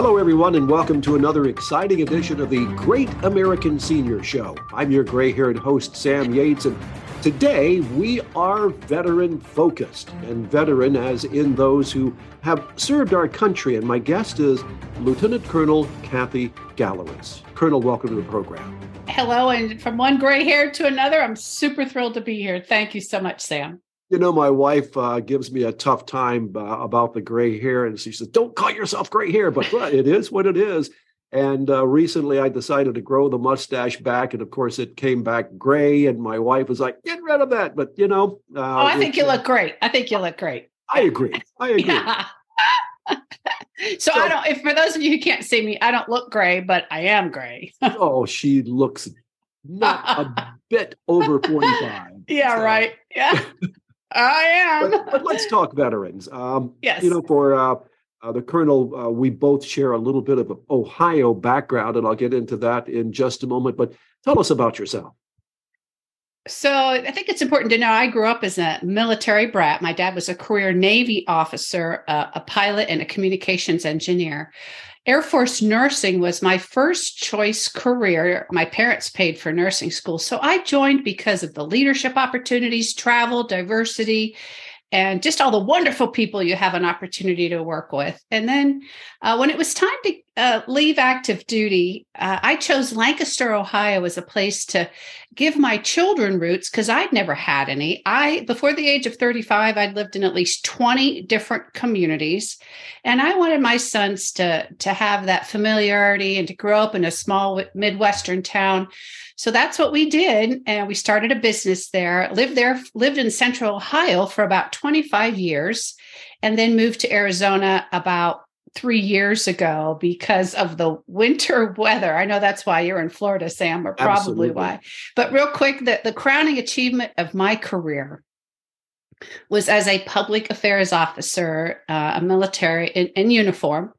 Hello, everyone, and welcome to another exciting edition of the Great American Senior Show. I'm your gray-haired host, Sam Yates, and today we are veteran-focused, and veteran as in those who have served our country, and my guest is Lieutenant Colonel Kathy Gallowitz. Colonel, welcome to the program. Hello, and from one gray-haired to another, I'm super thrilled to be here. Thank you so much, Sam. You know, my wife gives me a tough time about the gray hair, and she says, don't call yourself gray hair, but it is what it is. And recently I decided to grow the mustache back, and of course it came back gray, and my wife was like, get rid of that. But, you know. I think you look great. I agree. Yeah. So I don't, if for those of you who can't see me, I don't look gray, but I am gray. Oh, she looks not a bit over 45. Yeah, so. Right. Yeah. I am. But let's talk veterans. Yes. You know, for the Colonel, we both share a little bit of an Ohio background, and I'll get into that in just a moment. But tell us about yourself. So I think it's important to know I grew up as a military brat. My dad was a career Navy officer, a pilot, and a communications engineer. Air Force nursing was my first choice career. My parents paid for nursing school, so I joined because of the leadership opportunities, travel, diversity, and just all the wonderful people you have an opportunity to work with. And then when it was time to leave active duty, I chose Lancaster, Ohio as a place to give my children roots because I'd never had any. Before the age of 35, I'd lived in at least 20 different communities, and I wanted my sons to have that familiarity and to grow up in a small Midwestern town. So that's what we did, and we started a business there, lived in Central Ohio for about 25 years, and then moved to Arizona about 3 years ago because of the winter weather. I know that's why you're in Florida, Sam, or probably Absolutely. Why. But real quick, the crowning achievement of my career was as a public affairs officer, a military in uniform,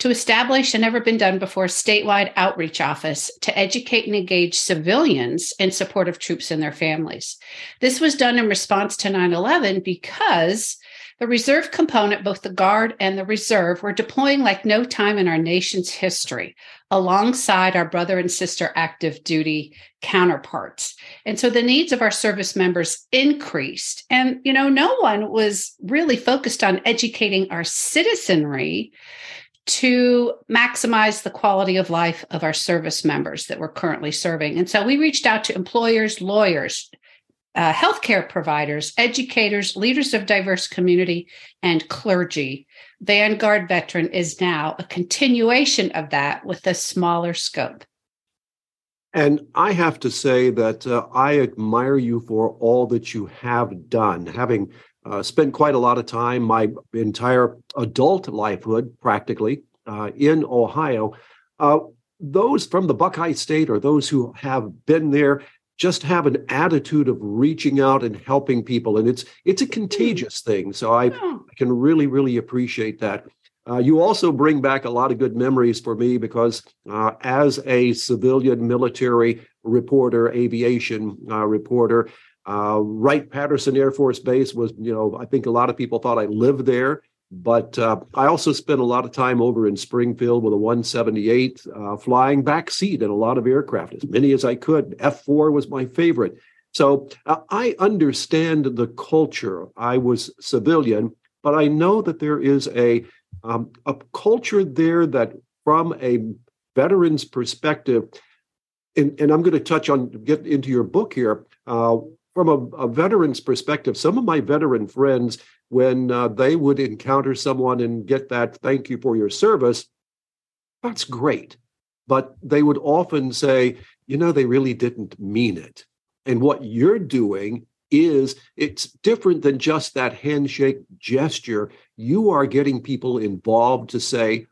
to establish a never been done before statewide outreach office to educate and engage civilians in support of troops and their families. This was done in response to 9/11 because the reserve component, both the Guard and the Reserve, were deploying like no time in our nation's history alongside our brother and sister active duty counterparts. And so the needs of our service members increased. And, you know, no one was really focused on educating our citizenry to maximize the quality of life of our service members that we're currently serving. And so we reached out to employers, lawyers, healthcare providers, educators, leaders of diverse community, and clergy. Vanguard Veteran is now a continuation of that with a smaller scope. And I have to say that I admire you for all that you have done, having spent quite a lot of time, my entire adult lifehood practically, in Ohio. Those from the Buckeye State or those who have been there just have an attitude of reaching out and helping people. And it's a contagious thing. So I can really, really appreciate that. You also bring back a lot of good memories for me because as a civilian military reporter, aviation reporter, Wright-Patterson Air Force Base was, you know, I think a lot of people thought I lived there. But I also spent a lot of time over in Springfield with a 178 flying backseat and a lot of aircraft, as many as I could. F-4 was my favorite. So I understand the culture. I was civilian, but I know that there is a culture there that from a veteran's perspective, and I'm going to get into your book here, from a veteran's perspective, some of my veteran friends, when they would encounter someone and get that thank you for your service, that's great. But they would often say, you know, they really didn't mean it. And what you're doing is it's different than just that handshake gesture. You are getting people involved to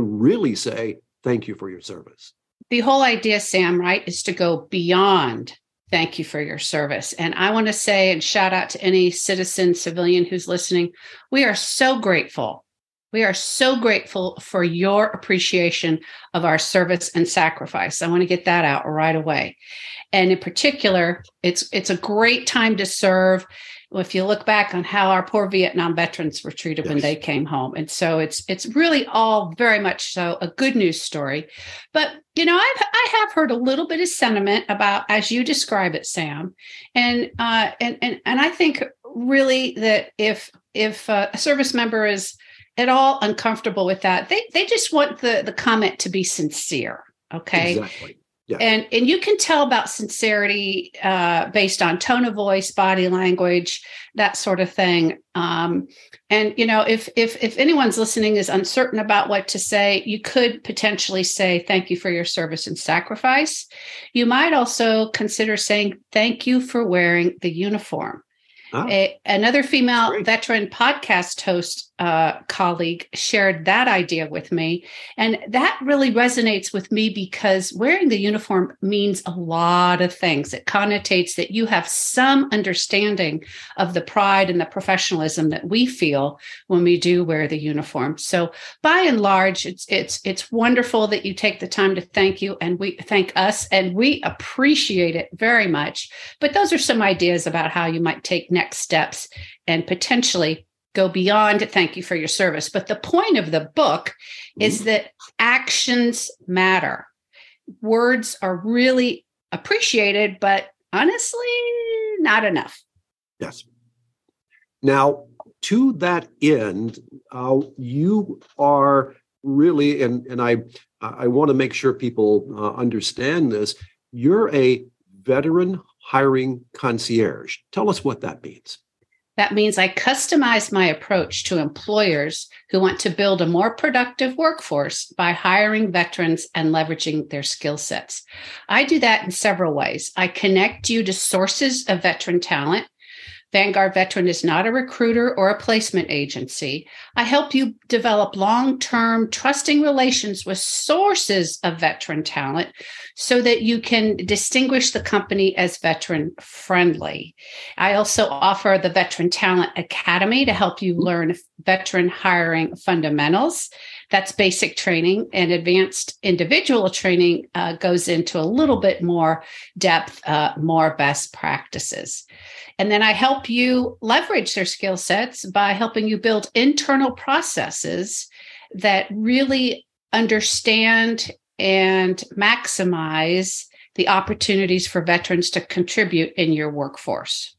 really say, thank you for your service. The whole idea, Sam, right, is to go beyond thank you for your service. And I want to say and shout out to any citizen, civilian who's listening, we are so grateful. We are so grateful for your appreciation of our service and sacrifice. I want to get that out right away. And in particular, it's a great time to serve. if you look back on how our poor Vietnam veterans were treated when they came home. And so it's really all very much so a good news story. But, you know, I have heard a little bit of sentiment about, as you describe it, Sam. And I think really that if a service member is at all uncomfortable with that, they just want the comment to be sincere. Okay. Exactly. Yeah. And you can tell about sincerity based on tone of voice, body language, that sort of thing. And, you know, if anyone's listening is uncertain about what to say, you could potentially say, thank you for your service and sacrifice. You might also consider saying, thank you for wearing the uniform. Oh, another female veteran podcast host colleague shared that idea with me. And that really resonates with me because wearing the uniform means a lot of things. It connotates that you have some understanding of the pride and the professionalism that we feel when we do wear the uniform. So by and large, it's wonderful that you take the time to thank you, and we thank us, and we appreciate it very much. But those are some ideas about how you might take next steps and potentially go beyond thank you for your service. But the point of the book is that actions matter. Words are really appreciated, but honestly, not enough. Yes. Now, to that end, you are really, and I want to make sure people understand this, you're a veteran hiring concierge. Tell us what that means. That means I customize my approach to employers who want to build a more productive workforce by hiring veterans and leveraging their skill sets. I do that in several ways. I connect you to sources of veteran talent. Vanguard Veteran is not a recruiter or a placement agency. I help you develop long-term trusting relations with sources of veteran talent so that you can distinguish the company as veteran-friendly. I also offer the Veteran Talent Academy to help you learn veteran hiring fundamentals. That's basic training, and advanced individual training goes into a little bit more depth, more best practices. And then I help you leverage their skill sets by helping you build internal processes that really understand and maximize the opportunities for veterans to contribute in your workforce.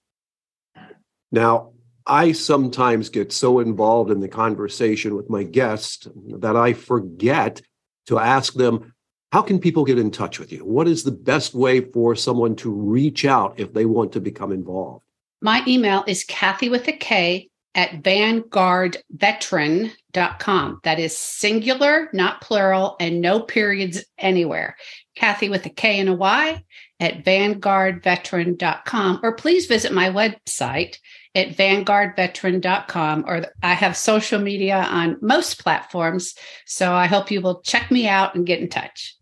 Now, I sometimes get so involved in the conversation with my guests that I forget to ask them, how can people get in touch with you? What is the best way for someone to reach out if they want to become involved? My email is Kathy with a K at VanguardVeteran.com. That is singular, not plural, and no periods anywhere. Kathy with a K and a Y at VanguardVeteran.com. Or please visit my website at VanguardVeteran.com. Or I have social media on most platforms, so I hope you will check me out and get in touch.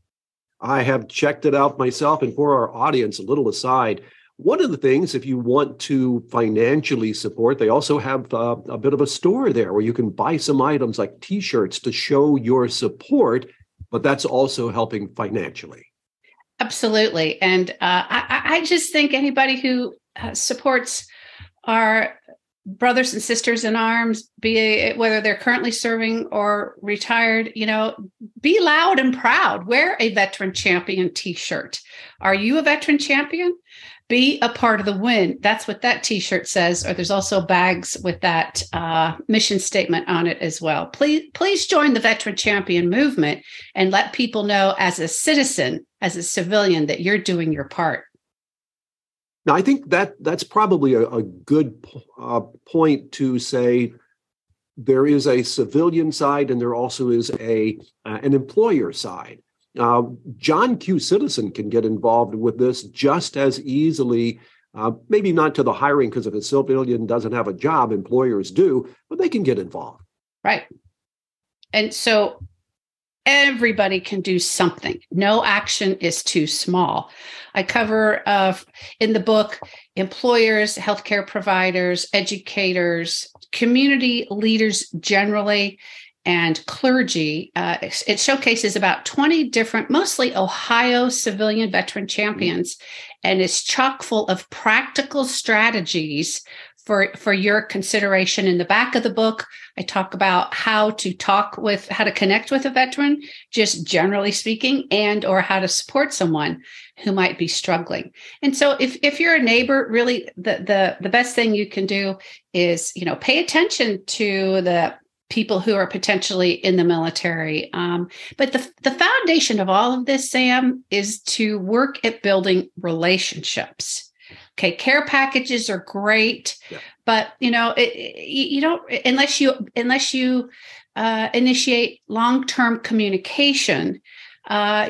I have checked it out myself. And for our audience, a little aside, one of the things, if you want to financially support, they also have a bit of a store there where you can buy some items like T-shirts to show your support, but that's also helping financially. Absolutely. And I just think anybody who supports our brothers and sisters in arms, be it whether they're currently serving or retired, you know, be loud and proud. Wear a Veteran Champion T-shirt. Are you a veteran champion? Be a part of the win. That's what that T-shirt says, or there's also bags with that mission statement on it as well. Please join the Veteran Champion movement and let people know as a citizen, as a civilian, that you're doing your part. Now, I think that's probably a good point to say there is a civilian side and there also is an employer side. John Q. Citizen can get involved with this just as easily, maybe not to the hiring, because if a civilian doesn't have a job, employers do, but they can get involved. Right. And so everybody can do something. No action is too small. I cover in the book employers, healthcare providers, educators, community leaders generally, and clergy. It showcases about 20 different, mostly Ohio civilian veteran champions, and is chock full of practical strategies for your consideration in the back of the book. I talk about how to connect with a veteran, just generally speaking, and or how to support someone who might be struggling. And so if you're a neighbor, really the best thing you can do is, pay attention to the people who are potentially in the military. But the foundation of all of this, Sam, is to work at building relationships. Okay, care packages are great, yeah. But you don't unless you initiate long-term communication. Care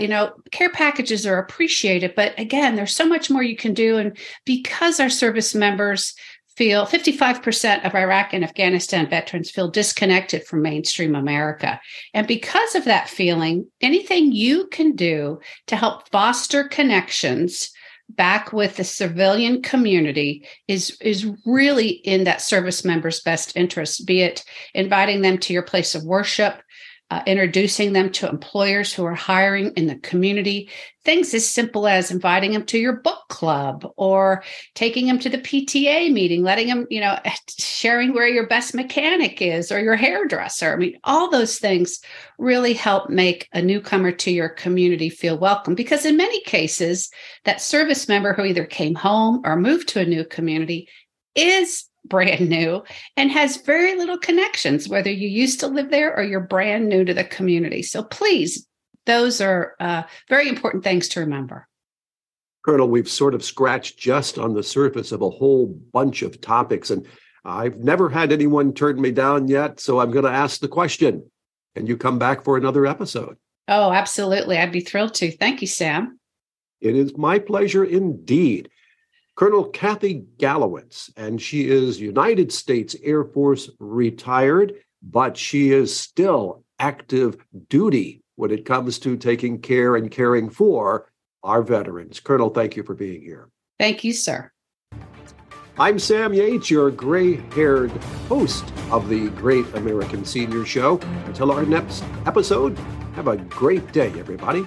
packages are appreciated, but again, there's so much more you can do. And because our service members feel 55% of Iraq and Afghanistan veterans feel disconnected from mainstream America, and because of that feeling, anything you can do to help foster connections back with the civilian community is really in that service member's best interest, be it inviting them to your place of worship, introducing them to employers who are hiring in the community, things as simple as inviting them to your book club or taking them to the PTA meeting, letting them, sharing where your best mechanic is or your hairdresser. I mean, all those things really help make a newcomer to your community feel welcome, because in many cases, that service member who either came home or moved to a new community is brand new and has very little connections, whether you used to live there or you're brand new to the community. So please, those are very important things to remember. Colonel, we've sort of scratched just on the surface of a whole bunch of topics, and I've never had anyone turn me down yet. So I'm going to ask the question, can you come back for another episode? Oh, absolutely. I'd be thrilled to. Thank you, Sam. It is my pleasure indeed. Colonel Kathy Gallowitz, and she is United States Air Force retired, but she is still active duty when it comes to taking care and caring for our veterans. Colonel, thank you for being here. Thank you, sir. I'm Sam Yates, your gray-haired host of The Great American Senior Show. Until our next episode, have a great day, everybody.